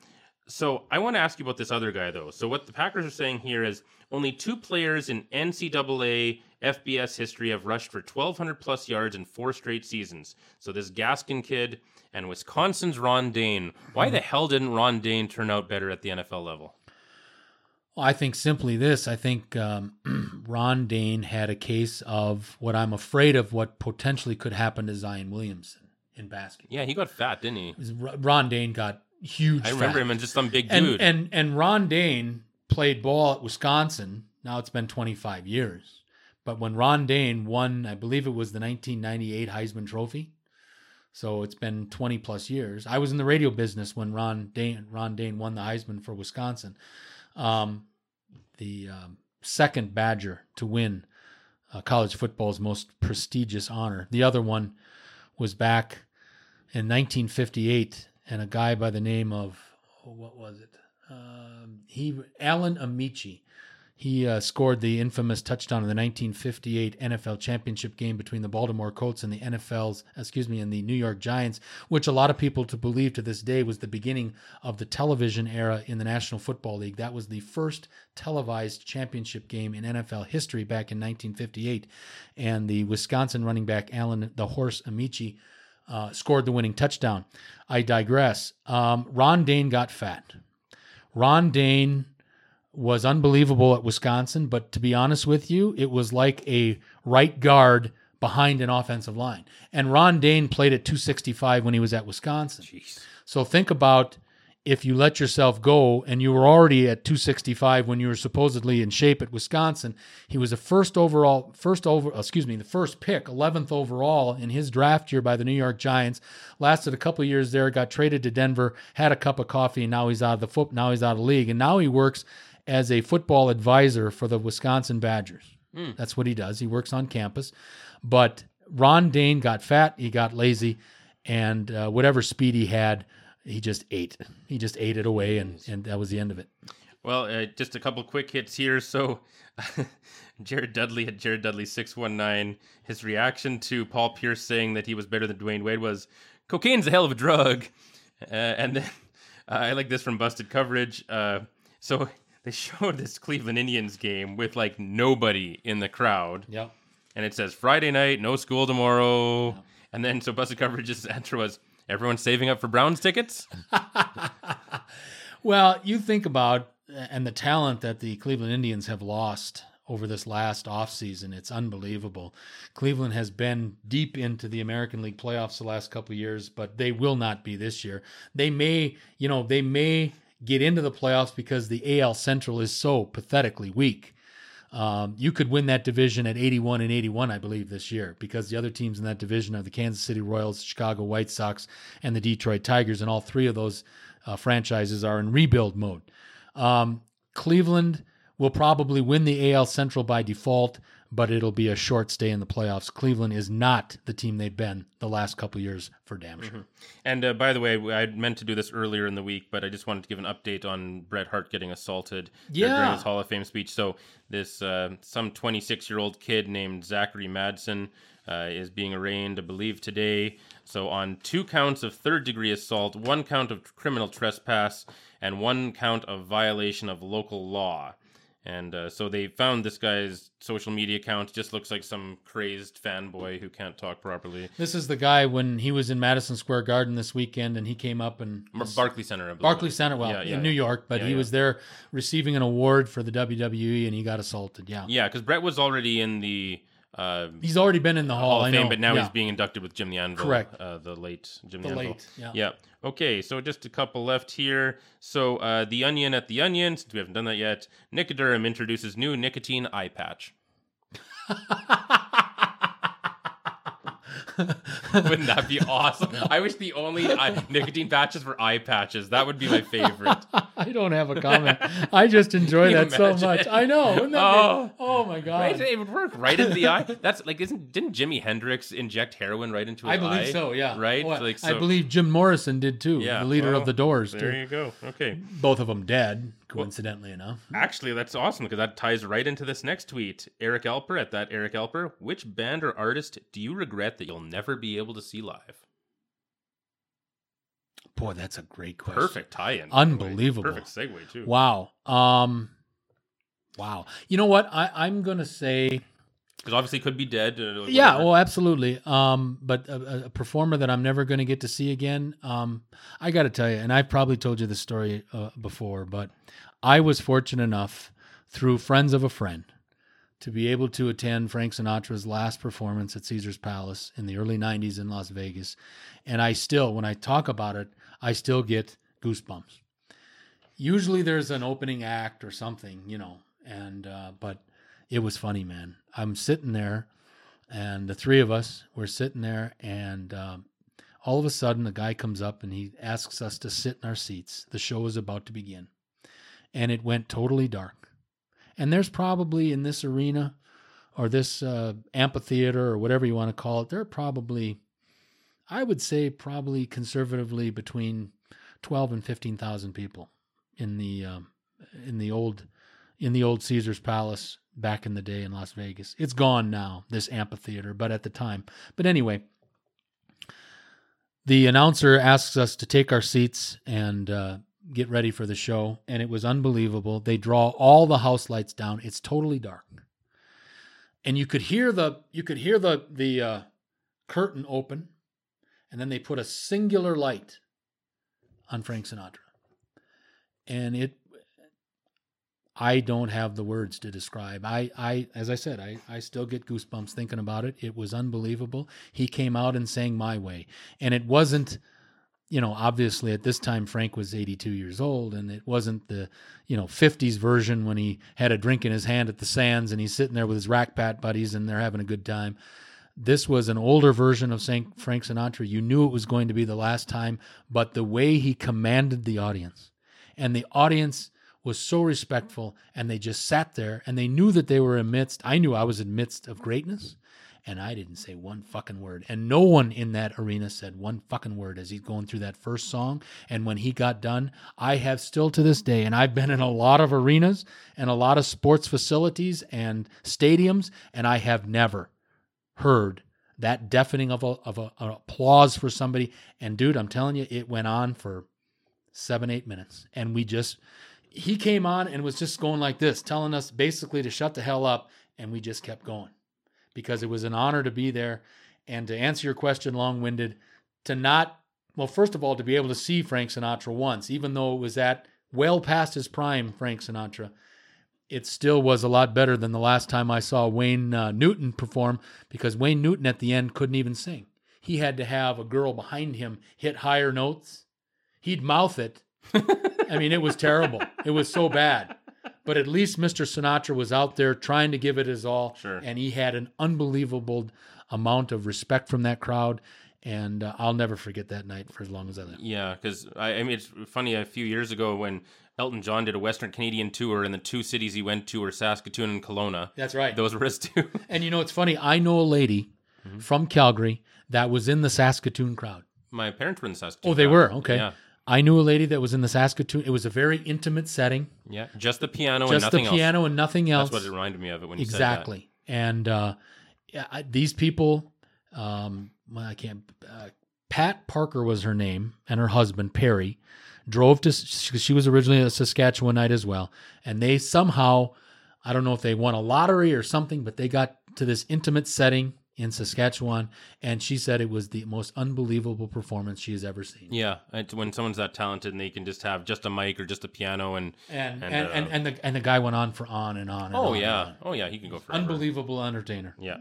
So I want to ask you about this other guy though. So what the Packers are saying here is only two players in N C double A F B S history have rushed for twelve hundred plus yards in four straight seasons. So this Gaskin kid and Wisconsin's Ron Dane. Why the hell didn't Ron Dane turn out better at the N F L level? Well, I think simply this. I think um, Ron Dane had a case of what I'm afraid of what potentially could happen to Zion Williamson in basketball. Yeah, he got fat, didn't he? Ron Dane got huge. I remember fat. him as just some big dude. And, and and Ron Dane played ball at Wisconsin. Now it's been twenty-five years. But when Ron Dane won, I believe it was the nineteen ninety-eight Heisman Trophy. So it's been twenty plus years. I was in the radio business when Ron Dane Ron Dane won the Heisman for Wisconsin. Um, the um, second Badger to win uh, college football's most prestigious honor. The other one was back in nineteen fifty-eight, and a guy by the name of, oh, what was it? Um, he Alan Amici. He uh, scored the infamous touchdown in the nineteen fifty-eight N F L Championship game between the Baltimore Colts and the N F L's, excuse me, and the New York Giants, which a lot of people to believe to this day was the beginning of the television era in the National Football League. That was the first televised championship game in N F L history back in nineteen fifty-eight, and the Wisconsin running back Alan the Horse Amici uh, scored the winning touchdown. I digress. Um, Ron Dane got fat. Ron Dane was unbelievable at Wisconsin, but to be honest with you, it was like a right guard behind an offensive line. And Ron Dane played at two sixty-five when he was at Wisconsin. Jeez. So think about if you let yourself go and you were already at two sixty-five when you were supposedly in shape at Wisconsin. He was a first overall, first over, excuse me, the first pick, eleventh overall in his draft year by the New York Giants. Lasted a couple of years there, got traded to Denver, had a cup of coffee, and now he's out of the foot, now he's out of the league, and now he works as a football advisor for the Wisconsin Badgers. Mm. That's what he does. He works on campus. But Ron Dane got fat, he got lazy, and uh, whatever speed he had, he just ate. He just ate it away, and, and that was the end of it. Well, uh, just a couple quick hits here. So Jared Dudley at Jared Dudley six one nine, his reaction to Paul Pierce saying that he was better than Dwayne Wade was, cocaine's a hell of a drug. Uh, and then uh, I like this from Busted Coverage. Uh, so they showed this Cleveland Indians game with, like, nobody in the crowd. Yeah. And it says, Friday night, no school tomorrow. Yep. And then so Busted Coverage's answer was, everyone's saving up for Browns tickets? Well, you think about and the talent that the Cleveland Indians have lost over this last offseason. It's unbelievable. Cleveland has been deep into the American League playoffs the last couple of years, but they will not be this year. They may, you know, they may get into the playoffs because the A L Central is so pathetically weak. Um, you could win that division at eighty-one and eighty-one, I believe, this year, because the other teams in that division are the Kansas City Royals, Chicago White Sox, and the Detroit Tigers, and all three of those uh, franchises are in rebuild mode. Um, Cleveland will probably win the A L Central by default, but it'll be a short stay in the playoffs. Cleveland is not the team they've been the last couple of years for damn sure. Mm-hmm. And uh, by the way, I meant to do this earlier in the week, but I just wanted to give an update on Bret Hart getting assaulted yeah. during his Hall of Fame speech. So this uh, some twenty-six-year-old kid named Zachary Madsen uh, is being arraigned, I believe, today. So on two counts of third-degree assault, one count of criminal trespass, and one count of violation of local law. And uh, so they found this guy's social media account. Just looks like some crazed fanboy who can't talk properly. This is the guy when he was in Madison Square Garden this weekend, and he came up and... Barclays Center, I believe. Barclays Center, well, yeah, yeah, in New York, but yeah, he yeah. was there receiving an award for the W W E, and he got assaulted, yeah. Yeah, because Brett was already in the... Uh, he's already been in the Hall, Hall of Fame, but now yeah. he's being inducted with Jim the Anvil. Correct. Uh, the late Jim the, the Anvil. Late, yeah. yeah. Okay, so just a couple left here. So uh, The Onion at The Onion, since we haven't done that yet, Nicoderm introduces new nicotine eye patch. Wouldn't that be awesome? I wish the only eye, nicotine patches were eye patches. That would be my favorite. I don't have a comment. I just enjoy that imagine? so much. I know. Wouldn't that oh, be, oh my god! Right? It would work right in the eye. That's like, isn't didn't Jimi Hendrix inject heroin right into his eye? I believe eye? so. Yeah. Right. Well, like, so. I believe Jim Morrison did too. Yeah, the leader well, of the Doors. There too. you go. Okay. Both of them dead. Coincidentally well, enough. Actually, that's awesome because that ties right into this next tweet. Eric Alper at that Eric Alper. Which band or artist do you regret that you'll never be able to see live? Boy, that's a great question. Perfect tie-in. Unbelievable. Perfect segue too. Wow. Um, wow. You know what? I, I'm going to say... Because obviously could be dead. Uh, yeah, well, absolutely. Um, but a, a performer that I'm never going to get to see again, um, I got to tell you, and I've probably told you this story uh, before, but I was fortunate enough through friends of a friend to be able to attend Frank Sinatra's last performance at Caesar's Palace in the early nineties in Las Vegas. And I still, when I talk about it, I still get goosebumps. Usually there's an opening act or something, you know, and uh, but... It was funny, man. I'm sitting there, and the three of us were sitting there, and um, all of a sudden, a guy comes up, and he asks us to sit in our seats. The show is about to begin, and it went totally dark. And there's probably in this arena or this uh, amphitheater or whatever you want to call it, there are probably, I would say probably conservatively between twelve and fifteen thousand people in the um, in the old in the old Caesar's Palace back in the day in Las Vegas. It's gone now, this amphitheater, but at the time. But anyway, the announcer asks us to take our seats and uh, get ready for the show, and it was unbelievable. They draw all the house lights down. It's totally dark. And you could hear the you could hear the the uh, curtain open, And then they put a singular light on Frank Sinatra. And it, I don't have the words to describe. I, I as I said, I, I still get goosebumps thinking about it. It was unbelievable. He came out and sang My Way. And it wasn't, you know, obviously at this time, Frank was eighty-two years old, and it wasn't the, you know, fifties version when he had a drink in his hand at the Sands and he's sitting there with his Rack Pat buddies and they're having a good time. This was an older version of Frank Sinatra. You knew it was going to be the last time, but the way he commanded the audience, and the audience was so respectful, and they just sat there, and they knew that they were amidst, I knew I was amidst of greatness, and I didn't say one fucking word. And no one in that arena said one fucking word as he's going through that first song. And when he got done, I have still to this day, and I've been in a lot of arenas and a lot of sports facilities and stadiums, and I have never heard that deafening of a, of a, an applause for somebody. And dude, I'm telling you, it went on for seven, eight minutes. And we just, he came on and was just going like this, telling us basically to shut the hell up. And we just kept going because it was an honor to be there. And to answer your question, long-winded, to not, well, first of all, to be able to see Frank Sinatra once, even though it was at well past his prime, Frank Sinatra, it still was a lot better than the last time I saw Wayne uh, Newton perform, because Wayne Newton at the end couldn't even sing. He had to have a girl behind him hit higher notes. He'd mouth it. I mean, it was terrible. It was so bad. But at least Mister Sinatra was out there trying to give it his all. Sure. And he had an unbelievable amount of respect from that crowd. And uh, I'll never forget that night for as long as I live. Yeah, because I, I mean, it's funny, a few years ago when Elton John did a Western Canadian tour, and the two cities he went to were Saskatoon and Kelowna. That's right. Those were his two. And you know, it's funny, I know a lady mm-hmm. from Calgary that was in the Saskatoon crowd. My parents were in the Saskatoon Oh, they crowd. Were? Okay. Yeah. I knew a lady that was in the Saskatoon. It was a very intimate setting. Yeah, just the piano just and nothing else. Just the piano else. and nothing else. That's what it reminded me of it when you exactly. said that. And uh, I, these people, um, well, I can't, uh, Pat Parker was her name, and her husband, Perry, drove to, she was originally a Saskatchewanite as well, and they somehow, I don't know if they won a lottery or something, but they got to this intimate setting in Saskatchewan, and she said it was the most unbelievable performance she has ever seen. Yeah, it's when someone's that talented and they can just have just a mic or just a piano, and and and and, uh, and, and the and the guy went on for on and on. And oh on yeah, and on. oh yeah, he can go forever. Unbelievable entertainer. Yeah.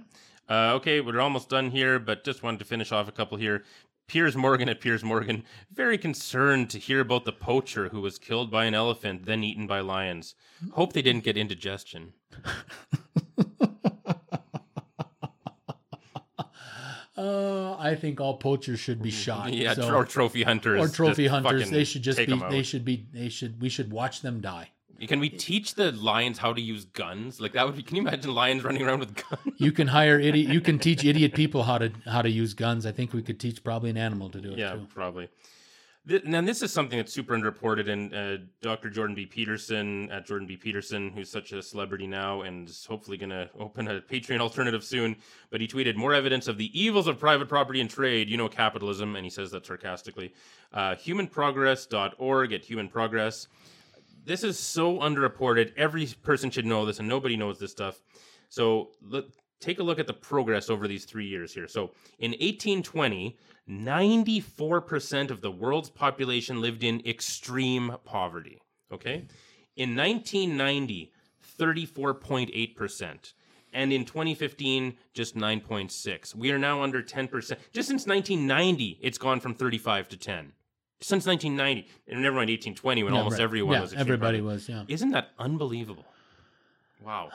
Uh, okay, we're almost done here, but just wanted to finish off a couple here. Piers Morgan at Piers Morgan, very concerned to hear about the poacher who was killed by an elephant, then eaten by lions. Hope they didn't get indigestion. Uh, I think all poachers should be shot. Yeah, so, or trophy hunters. Or trophy hunters. They should just be. They should be. They should. We should watch them die. Can we teach the lions how to use guns? Like that would be. Can you imagine lions running around with guns? You can hire idiot. You can teach idiot people how to how to use guns. I think we could teach probably an animal to do it. Yeah, too. probably. Now, this is something that's super underreported, and uh, Doctor Jordan B. Peterson, at Jordan B. Peterson, who's such a celebrity now and is hopefully going to open a Patreon alternative soon, but he tweeted, more evidence of the evils of private property and trade, you know, capitalism, and he says that sarcastically. Uh, human progress dot org at Human Progress. This is so underreported. Every person should know this, and nobody knows this stuff. So look, take a look at the progress over these three years here. So in eighteen twenty... ninety-four percent of the world's population lived in extreme poverty, okay? In nineteen ninety, thirty-four point eight percent. And in twenty fifteen, just nine point six. We are now under ten percent. Just since nineteen ninety, it's gone from thirty-five to ten. Since nineteen ninety. And never mind eighteen twenty, when yeah, almost right. everyone yeah, was extreme everybody poverty. was, yeah. Isn't that unbelievable? Wow.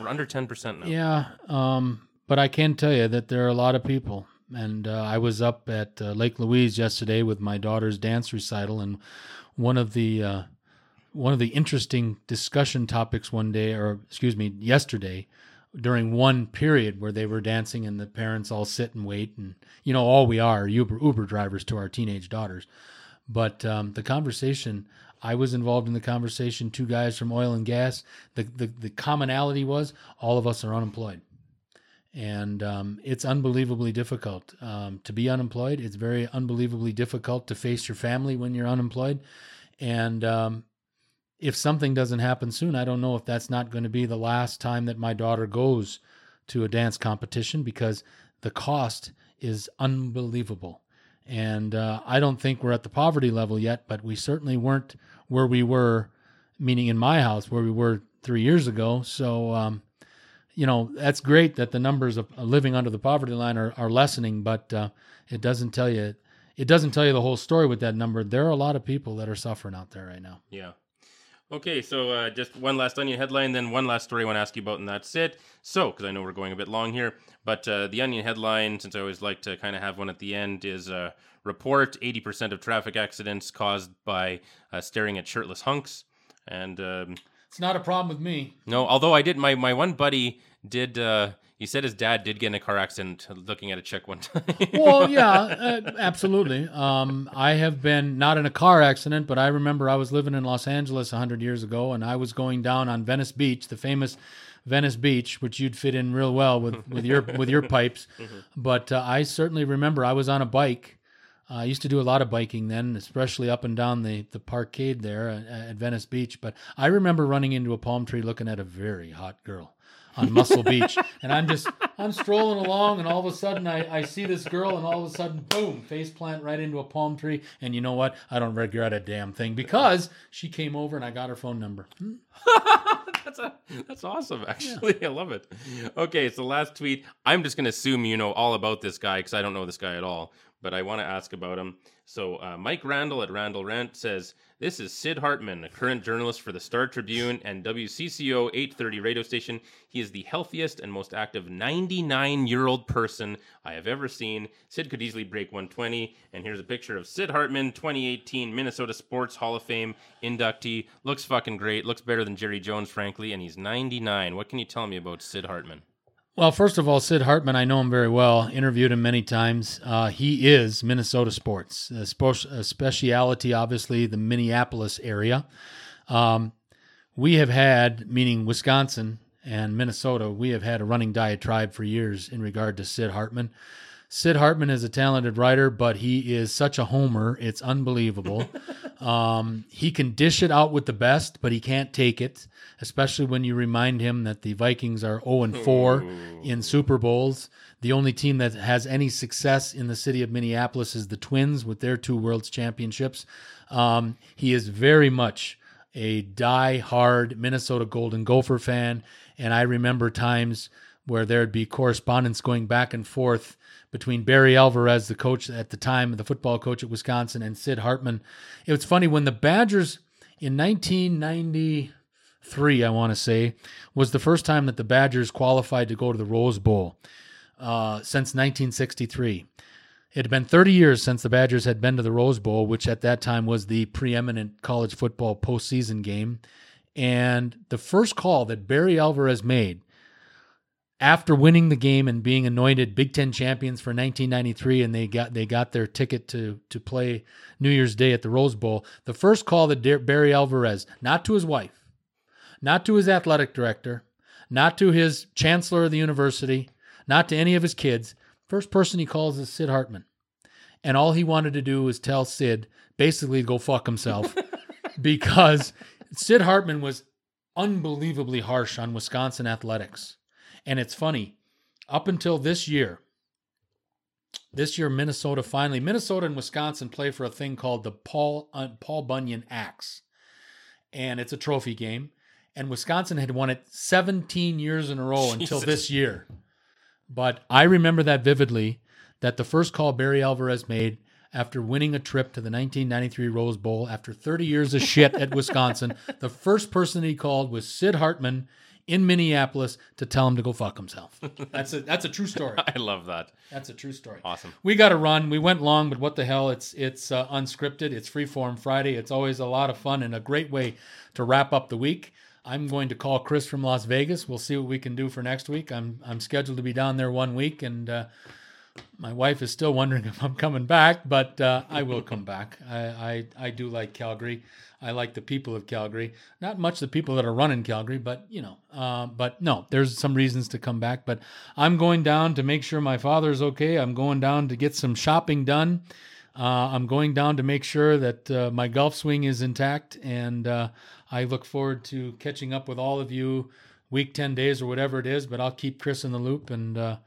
We're under ten percent now. Yeah, um, but I can tell you that there are a lot of people. And uh, I was up at uh, Lake Louise yesterday with my daughter's dance recital, and one of the uh, one of the interesting discussion topics one day, or excuse me, yesterday, during one period where they were dancing, and the parents all sit and wait, and you know, all we are Uber Uber drivers to our teenage daughters. But um, the conversation, I was involved in the conversation. Two guys from oil and gas. The the, the commonality was all of us are unemployed. And um, it's unbelievably difficult um, to be unemployed. It's very unbelievably difficult to face your family when you're unemployed. And um, if something doesn't happen soon, I don't know if that's not going to be the last time that my daughter goes to a dance competition, because the cost is unbelievable. And uh, I don't think we're at the poverty level yet, but we certainly weren't where we were, meaning in my house, where we were three years ago. So, um, you know, that's great that the numbers of living under the poverty line are, are lessening, but uh, it doesn't tell you it doesn't tell you the whole story with that number. There are a lot of people that are suffering out there right now. Yeah. Okay, so uh, just one last Onion headline, then one last story I want to ask you about, and that's it. So, because I know we're going a bit long here, but uh, the Onion headline, since I always like to kind of have one at the end, is uh, report eighty percent of traffic accidents caused by uh, staring at shirtless hunks. And um, it's not a problem with me. No, although I did, my, my one buddy did... Uh, He said his dad did get in a car accident looking at a chick one time. Well, yeah, uh, absolutely. Um, I have been not in a car accident, but I remember I was living in Los Angeles one hundred years ago, and I was going down on Venice Beach, the famous Venice Beach, which you'd fit in real well with, with your with your pipes. Mm-hmm. But uh, I certainly remember I was on a bike. Uh, I used to do a lot of biking then, especially up and down the, the parkade there at, at Venice Beach. But I remember running into a palm tree looking at a very hot girl on Muscle Beach, and I'm just, I'm strolling along, and all of a sudden I, I see this girl, and all of a sudden, boom, face plant right into a palm tree, and you know what? I don't regret a damn thing, because she came over, and I got her phone number. that's a, that's awesome, actually. Yeah. I love it. Okay, so last tweet. I'm just going to assume you know all about this guy, because I don't know this guy at all, but I want to ask about him. So uh, Mike Randall at Randall Rant says, this is Sid Hartman, a current journalist for the Star Tribune and W C C O eight thirty radio station. He is the healthiest and most active ninety-nine-year-old person I have ever seen. Sid could easily break one twenty. And here's a picture of Sid Hartman, twenty eighteen Minnesota Sports Hall of Fame inductee. Looks fucking great. Looks better than Jerry Jones, frankly. And he's ninety-nine. What can you tell me about Sid Hartman? Well, first of all, Sid Hartman, I know him very well, interviewed him many times. Uh, he is Minnesota sports, a, sports, a speciality, obviously, the Minneapolis area. Um, we have had, meaning Wisconsin and Minnesota, we have had a running diatribe for years in regard to Sid Hartman. Sid Hartman is a talented writer, but he is such a homer. It's unbelievable. um, he can dish it out with the best, but he can't take it, especially when you remind him that the Vikings are oh and four in Super Bowls. The only team that has any success in the city of Minneapolis is the Twins with their two World Championships. Um, he is very much a die-hard Minnesota Golden Gopher fan, and I remember times where there'd be correspondence going back and forth between Barry Alvarez, the coach at the time, the football coach at Wisconsin, and Sid Hartman. It was funny when the Badgers in nineteen ninety-three, I want to say, was the first time that the Badgers qualified to go to the Rose Bowl uh, since nineteen sixty-three. It had been thirty years since the Badgers had been to the Rose Bowl, which at that time was the preeminent college football postseason game. And the first call that Barry Alvarez made after winning the game and being anointed Big Ten champions for nineteen ninety-three, and they got they got their ticket to to play New Year's Day at the Rose Bowl, the first call that De- Barry Alvarez, not to his wife, not to his athletic director, not to his chancellor of the university, not to any of his kids, first person he calls is Sid Hartman. And all he wanted to do was tell Sid, basically go fuck himself, because Sid Hartman was unbelievably harsh on Wisconsin athletics. And it's funny, up until this year, this year Minnesota finally, Minnesota and Wisconsin play for a thing called the Paul uh, Paul Bunyan Axe. And it's a trophy game. And Wisconsin had won it seventeen years in a row Jesus. Until this year. But I remember that vividly, that the first call Barry Alvarez made after winning a trip to the nineteen ninety-three Rose Bowl, after thirty years of shit at Wisconsin, the first person he called was Sid Hartman in Minneapolis to tell him to go fuck himself. That's a that's a true story. I love that. That's a true story. Awesome. We got to run. We went long, but what the hell? It's it's uh, unscripted. It's Freeform Friday. It's always a lot of fun and a great way to wrap up the week. I'm going to call Chris from Las Vegas. We'll see what we can do for next week. I'm I'm scheduled to be down there one week, and uh, my wife is still wondering if I'm coming back, but uh, I will come back. I, I I do like Calgary. I like the people of Calgary. Not much the people that are running Calgary, but, you know, uh, but no, there's some reasons to come back. But I'm going down to make sure my father's okay. I'm going down to get some shopping done. Uh, I'm going down to make sure that uh, my golf swing is intact. And uh, I look forward to catching up with all of you week, ten days or whatever it is. But I'll keep Chris in the loop. And uh,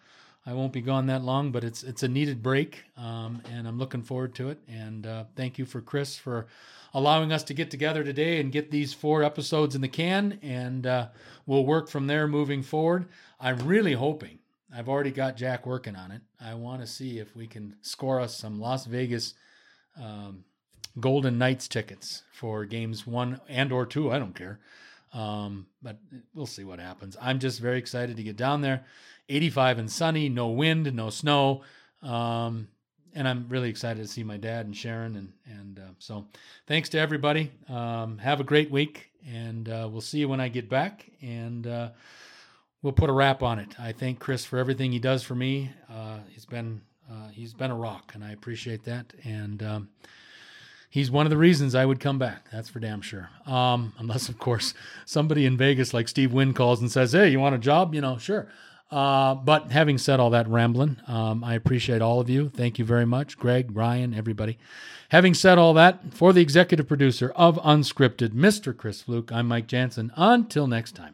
I won't be gone that long, but it's it's a needed break, um, and I'm looking forward to it. And uh, thank you for Chris for allowing us to get together today and get these four episodes in the can, and uh, we'll work from there moving forward. I'm really hoping. I've already got Jack working on it. I want to see if we can score us some Las Vegas um, Golden Knights tickets for games one and or two. I don't care. Um, but we'll see what happens. I'm just very excited to get down there. eighty-five and sunny, no wind, no snow. Um, and I'm really excited to see my dad and Sharon. And, and, uh, so thanks to everybody. Um, have a great week, and, uh, we'll see you when I get back, and, uh, we'll put a wrap on it. I thank Chris for everything he does for me. Uh, he's been, uh, he's been a rock, and I appreciate that. And, um, he's one of the reasons I would come back. That's for damn sure. Um, unless, of course, somebody in Vegas like Steve Wynn calls and says, hey, you want a job? You know, sure. Uh, but having said all that rambling, um, I appreciate all of you. Thank you very much, Greg, Ryan, everybody. Having said all that, for the executive producer of Unscripted, Mister Chris Fluke, I'm Mike Jansen. Until next time.